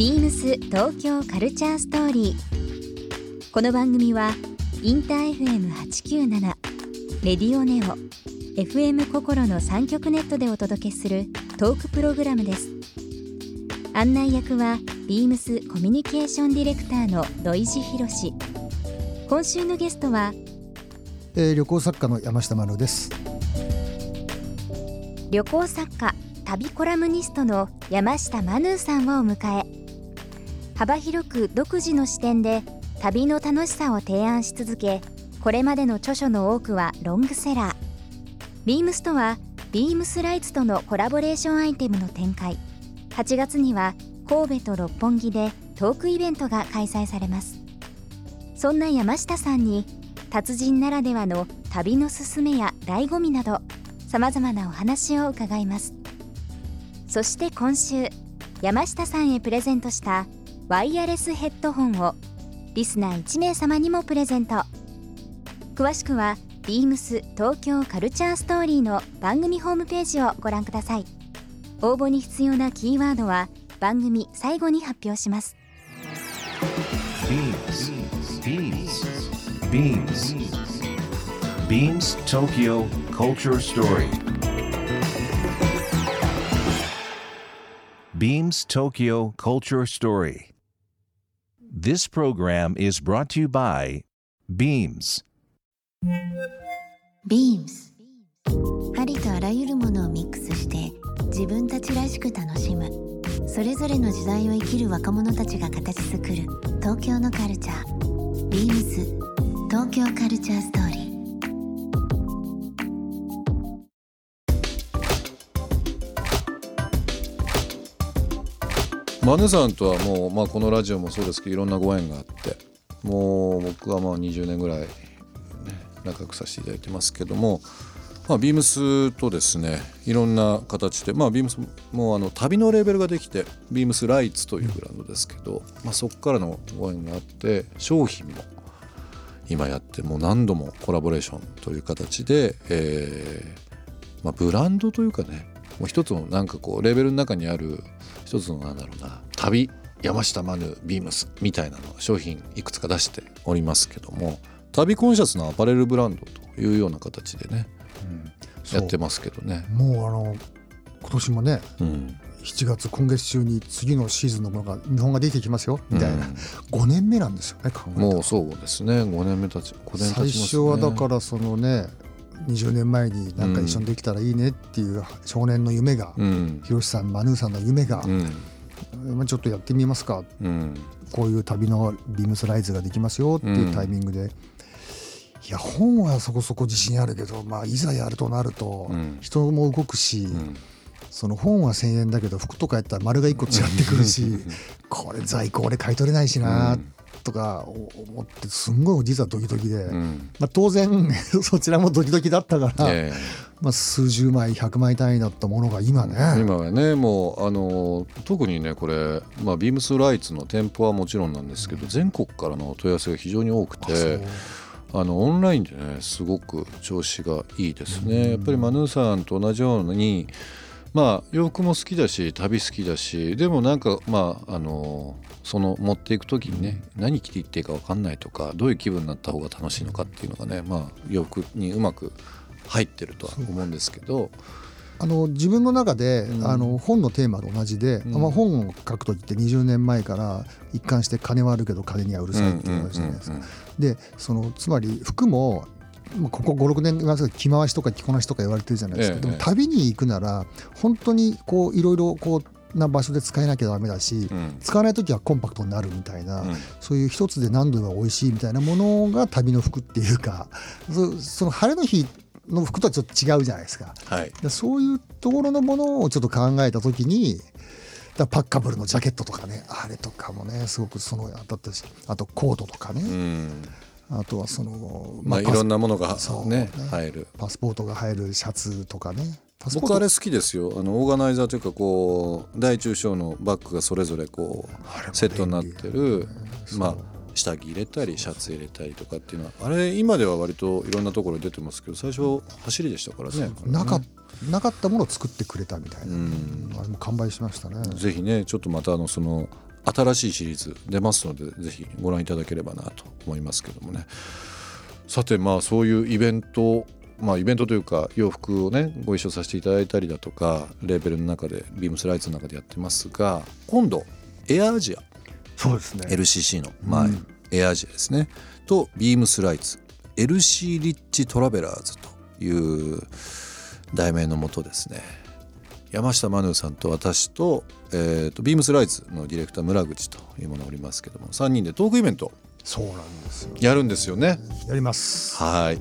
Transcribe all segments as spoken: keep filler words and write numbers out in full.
ビームス東京カルチャーストーリー。この番組はインター エフエムはちきゅうなな レディオネオ エフエム 心の三極ネットでお届けするトークプログラムです。案内役はビームスコミュニケーションディレクターの土井博志。今週のゲストは、えー、旅行作家の山下真郎です。旅行作家、旅コラムニストの山下真郎さんをお迎え、幅広く独自の視点で旅の楽しさを提案し続け、これまでの著書の多くはロングセラー。ビームスとはビームスライツとのコラボレーションアイテムの展開、はちがつには神戸と六本木でトークイベントが開催されます。そんな山下さんに、達人ならではの旅のすすめや醍醐味などさまざまなお話を伺います。そして今週、山下さんへプレゼントしたワイヤレスヘッドホンをリスナーいちめいさまにもプレゼント。詳しくは ビームス 東京カルチャーストーリーの番組ホームページをご覧ください。応募に必要なキーワードは番組最後に発表します。 ビームス ビームス ビームス ビームス Tokyo Culture Story。 ビームス Tokyo Culture Story。 This program is brought to you by ビームス。 ビームス、 ありとあらゆるものをミックスして自分たちらしく楽しむ、それぞれの時代を生きる若者たちが形作る東京のカルチャー。ビームス東京カルチャーストーリー。真野さんとはもう、まあ、このラジオもそうですけど、いろんなご縁があって、もう僕はまあにじゅうねんぐらい、ね、仲良くさせていただいてますけども、まあ、ビームスとですね、いろんな形で、まあ、ビームスもあの旅のレーベルができて、ビームスライツというブランドですけど、まあ、そこからのご縁があって、商品も今やって、もう何度もコラボレーションという形で、えーまあ、ブランドというかね、もう一つのなんかこうレーベルの中にある一つのなんだろうな、旅山下真郎ビームスみたいなの商品いくつか出しておりますけども、旅コンシャスのアパレルブランドというような形でね、うん、やってますけどね。もうあの今年もね、うん、しちがつ、今月中に次のシーズンのものが日本が出てきますよみたいな、うん、ごねんめなんですよね。もうそうですね、ごねんめたち、ごねん経ちますね。最初はだからそのね、にじゅうねんまえになんか一緒にできたらいいねっていう少年の夢が、うん、ひろしさん、まぬーさんの夢が、うん、ちょっとやってみますか、うん、こういう旅のビームスライズができますよっていうタイミングで、うん、いや本はそこそこ自信あるけど、まあ、いざやるとなると人も動くし、うん、その本はせんえんだけど服とかやったら丸がいっこ違ってくるし、これ在庫俺買い取れないしなとか思って、すんごい実はドキドキで、うんまあ、当然そちらもドキドキだったから、えーまあ、数十枚ひゃくまい単位だったものが今ね、今はね、もうあの特にねこれ、まあ、ビームスライツの店舗はもちろんなんですけど、うん、全国からの問い合わせが非常に多くて、あのオンラインでねすごく調子がいいですね。やっぱりマヌーさんと同じように、まあ洋服も好きだし旅好きだし、でもなんかまああのその持っていく時にね、何着ていっていいか分かんないとか、どういう気分になった方が楽しいのかっていうのがね、まあ洋服にうまく入ってるとは思うんですけど、あの自分の中で、うん、あの本のテーマと同じで、うんまあ、本を書くときってにじゅうねんまえから一貫して、金はあるけど金にはうるさいって言われてるじゃないですか。でそのつまり服もここ ごろくねん着回しとか着こなしとか言われてるじゃないですか、ええ、でも旅に行くなら本当にこういろいろこうな場所で使えなきゃダメだし、うん、使わないときはコンパクトになるみたいな、うん、そういう一つで何度が美味しいみたいなものが旅の服っていうか、 そ, その晴れの日の服とはちょっと違うじゃないですか、はい、そういうところのものをちょっと考えたときに、だパッカブルのジャケットとかね、あれとかもねすごくその当たったし、あとコートとかね、うん、あとはその、まあまあ、いろんなものが、ねね、入るパスポートが入るシャツとかね。僕あれ好きですよ、あのオーガナイザーというか、こう大中小のバッグがそれぞれこうセットになってる、ねまあ、下着入れたりシャツ入れたりとかっていうのは、あれ今では割といろんなところ出てますけど、最初走りでしたからね、なかったなかったものを作ってくれたみたいな、うん、あれも完売しましたね。ぜひね、ちょっとまたあのその新しいシリーズ出ますので、ぜひご覧いただければなと思いますけどもね。さて、まあそういうイベント、まあイベントというか洋服をねご一緒させていただいたりだとか、レーベルの中でビームスライツの中でやってますが、今度エアアジア、そうですね、 エルシーシー の前、うん、エアアジアですねとビームスライツ エルシー リッチトラベラーズという題名のもとですね、山下真由さんと私と、えーと、ビームスライツのディレクター村口というものがおりますけども、さんにんでトークイベント、そうなんですよ、やるんですよね。やります。はい、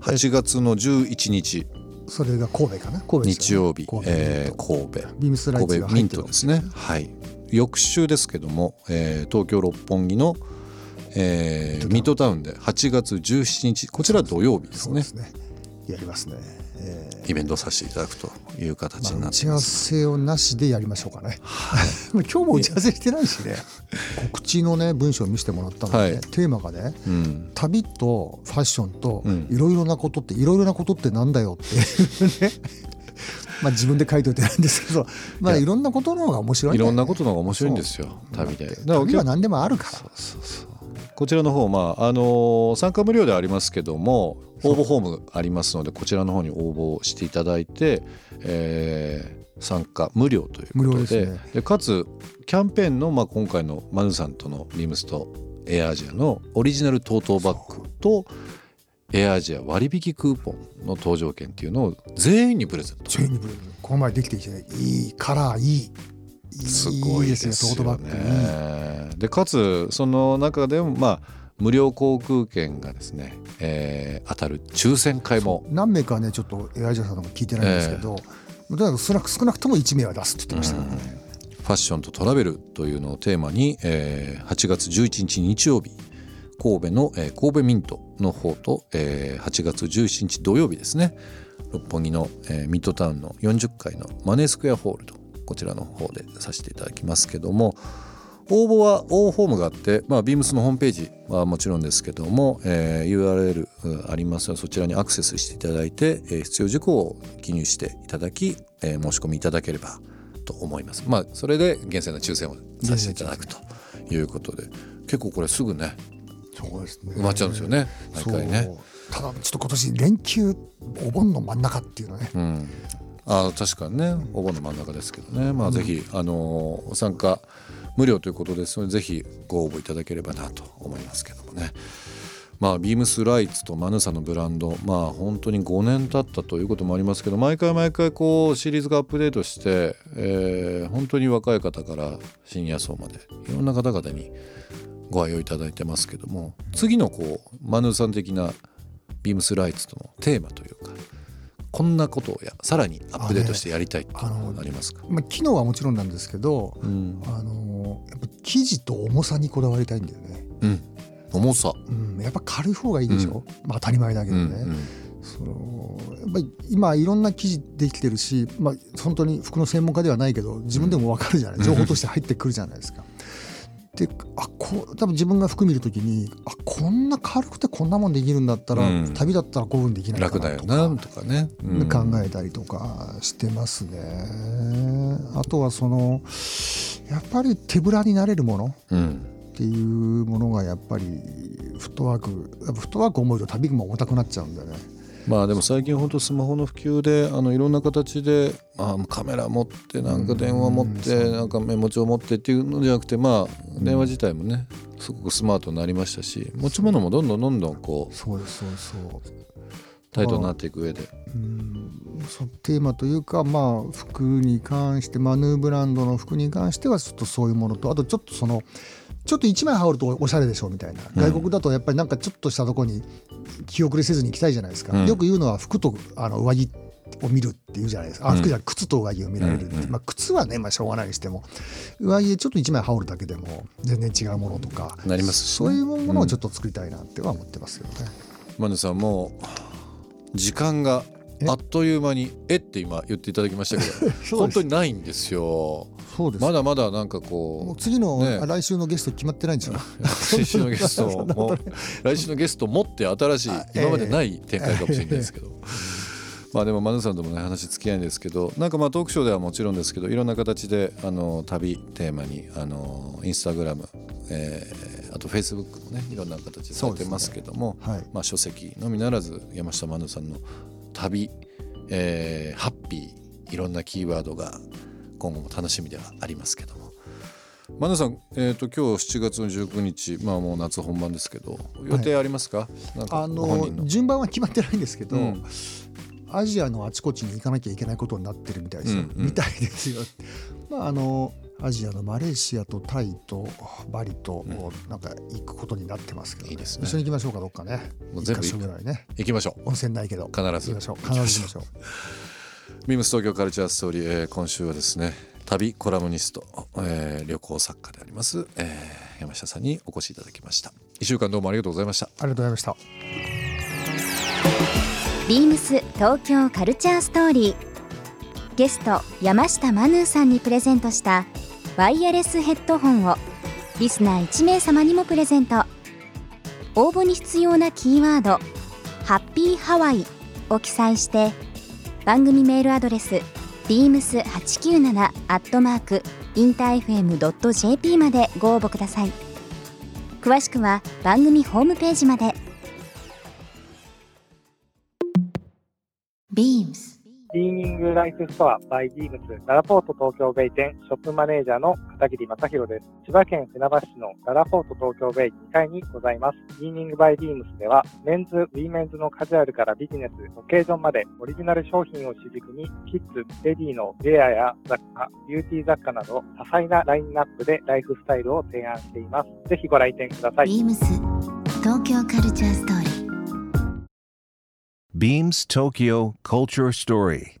はちがつのじゅういちにち、それが神戸かな、神戸、ね、日曜日、神戸、えー、神戸ビームスライツが入ってるんですね、神戸ミントですね。はい、翌週ですけども、えー、東京六本木の、えー、ミッドタウンではちがつじゅうしちにち、こちら土曜日ですね、そうですね、やりますね、えー、イベントさせていただくという形になってます、まあ、打ち合わせをなしでやりましょうかね、はい、今日も打ち合わせしてないしね告知のね文章を見せてもらったので、はい、テーマがね、うん、旅とファッションといろいろなことっていろいろなことってなんだよっていうねまあ自分で書いておいてなんですけど、まあいろんなことの方が面白い、ね、いろんなことの方が面白いんですよ、旅で。旅は何でもあるから、そうそうそう、こちらの方、まああのー、参加無料ではありますけども応募フォームありますので、こちらの方に応募していただいて、えー、参加無料ということ で, で,、ね、でかつキャンペーンの、まあ、今回のマヌさんとのビームスとエアアジアのオリジナルトートバッグとエアアジア割引クーポンの搭乗券っていうのを全員にプレゼント、全員にプレゼント、この前できてきて、ね、いいカラー、いいすごいですよね、トートバッグ。でかつその中でも、まあ、無料航空券がですね、えー、当たる抽選会も何名かね、ちょっとエアアジアさんのも聞いてないんですけど、えー、少なくともいち名は出すって言ってましたからね。ファッションとトラベルというのをテーマに、えー、はちがつじゅういちにち日曜日神戸の、えー、神戸ミントの方と、えー、はちがつじゅうしちにち土曜日ですね、六本木の、えー、ミッドタウンのよんじゅっかいのマネースクエアホールド、こちらの方でさせていただきますけども、応募は応募フォームがあって、まあ、ビームス のホームページはもちろんですけども、えー、ユーアールエル ありますので、そちらにアクセスしていただいて、えー、必要事項を記入していただき、えー、申し込みいただければと思います、まあ、それで厳正な抽選をさせていただくということで、結構これすぐね、そうですね、埋まっちゃうんですよね、毎回ね。ただちょっと今年連休お盆の真ん中っていうのね、うん、あ、確かにね、お盆の真ん中ですけどね、まあ、ぜひ、あのー、参加無料ということですので、ぜひご応募いただければなと思いますけどもね。まあ、ビームスライツとマヌサのブランド、まあ、本当にごねん経ったということもありますけど、毎回毎回こうシリーズがアップデートして、えー、本当に若い方からシニア層までいろんな方々にご愛用いただいてますけども、次のこうマヌさん的なビームスライツとのテーマというか、こんなことをやさらにアップデートしてやりたいってあのありますか。まあ、機能はもちろんなんですけど、うん、あのやっぱ生地と重さにこだわりたいんだよね、うん、重さ、うん、やっぱ軽い方がいいでしょ、うん、まあ、当たり前だけどね、うんうん、そのやっぱり今いろんな生地できてるし、まあ、本当に服の専門家ではないけど自分でも分かるじゃない、情報として入ってくるじゃないですか、で、あ、こう多分自分が服見るときに、あ、こんな軽くてこんなもんできるんだったら、うん、旅だったらごふんできないかなとか、楽だよなとかね、うん、考えたりとかしてますね。あとはそのやっぱり手ぶらになれるものっていうものがやっぱりフットワーク、やっぱフットワーク重いと旅も重たくなっちゃうんだよね。まあ、でも最近本当スマホの普及で、あのいろんな形で、あ、カメラ持って、なんか電話持って、なんかメモ帳持ってっていうのじゃなくて、まあ電話自体もねすごくスマートになりましたし、持ち物もどんどんどんどんこうタイトになっていく上で、うん、そのテーマというか、まあ服に関して、マヌーブランドの服に関してはちょっとそういうものと、あとちょっとそのちょっといちまい羽織るとおしゃれでしょみたいな、外国だとやっぱりなんかちょっとしたとこに気遅れせずに行きたいじゃないですか、うん、よく言うのは服とあの上着を見るっていうじゃないですか、あ、服じゃ靴と上着を見られるって、うん、まあ、靴はね、まあ、しょうがないにしても、上着ちょっといちまい羽織るだけでも全然違うものとかなりますし、ね、そういうものをちょっと作りたいなっては思ってますよね。マヌさん、もう時間があっという間にえって今言っていただきましたけど本当にないんですよ。そうです、まだまだなんかこう、もう次の、ね、来週のゲスト決まってないんですよ来週のゲストも来週のゲストもって新しい、今までない展開かもしれないですけど、えーえーまあでもマヌさんともね話付き合いですけど、なんかまあトークショーではもちろんですけど、いろんな形であの旅テーマにあのインスタグラム、えー、あとフェイスブックもねいろんな形でされてますけども、ねはい、まあ、書籍のみならず山下マヌさんの旅、えー、ハッピー、いろんなキーワードが今後も楽しみではありますけども、マヌさん、えー、と今日しちがつじゅうくにち、まあ、もう夏本番ですけど予定ありますか？はい、なんかあのの順番は決まってないんですけど、うん、アジアのあちこちに行かなきゃいけないことになってるみたいですよ、うんうん、みたいですよまああのアジアのマレーシアとタイとバリと、うん、なんか行くことになってますけど、ね、いいですね、一緒に行きましょうか、どっかね、もう全部いっかしょぐらいね行きましょう、温泉ないけど必ず行きましょう、必ず行きましょうビームス東京カルチャーストーリー、えー、今週はですね旅コラムニスト、えー、旅行作家であります、えー、山下さんにお越しいただきました。いっしゅうかんどうもありがとうございました。ありがとうございました。ビームス東京カルチャーストーリー、ゲスト山下マヌーさんにプレゼントしたワイヤレスヘッドホンをリスナーいちめいさまにもプレゼント。応募に必要なキーワードハッピーハワイを記載して番組メールアドレスビームスはちきゅうなな アットマーク インターエフエム ドット ジェーピー までご応募ください。詳しくは番組ホームページまで。 ビームス リーニングライフストア by ビームス ららぽーと東京ベイ店ショップマネージャーの片桐正弘です。千葉県船橋市のららぽーと東京ベイにかいにございます。リーニング by ビームス ではメンズ、ウィメンズのカジュアルからビジネス、オケージョンまでオリジナル商品を主軸にキッズ、レディのウェアや雑貨、ビューティー雑貨など多彩なラインナップでライフスタイルを提案しています。ぜひご来店ください。 ビームス 東京カルチャーストーリー、Beams Tokyo Culture Story.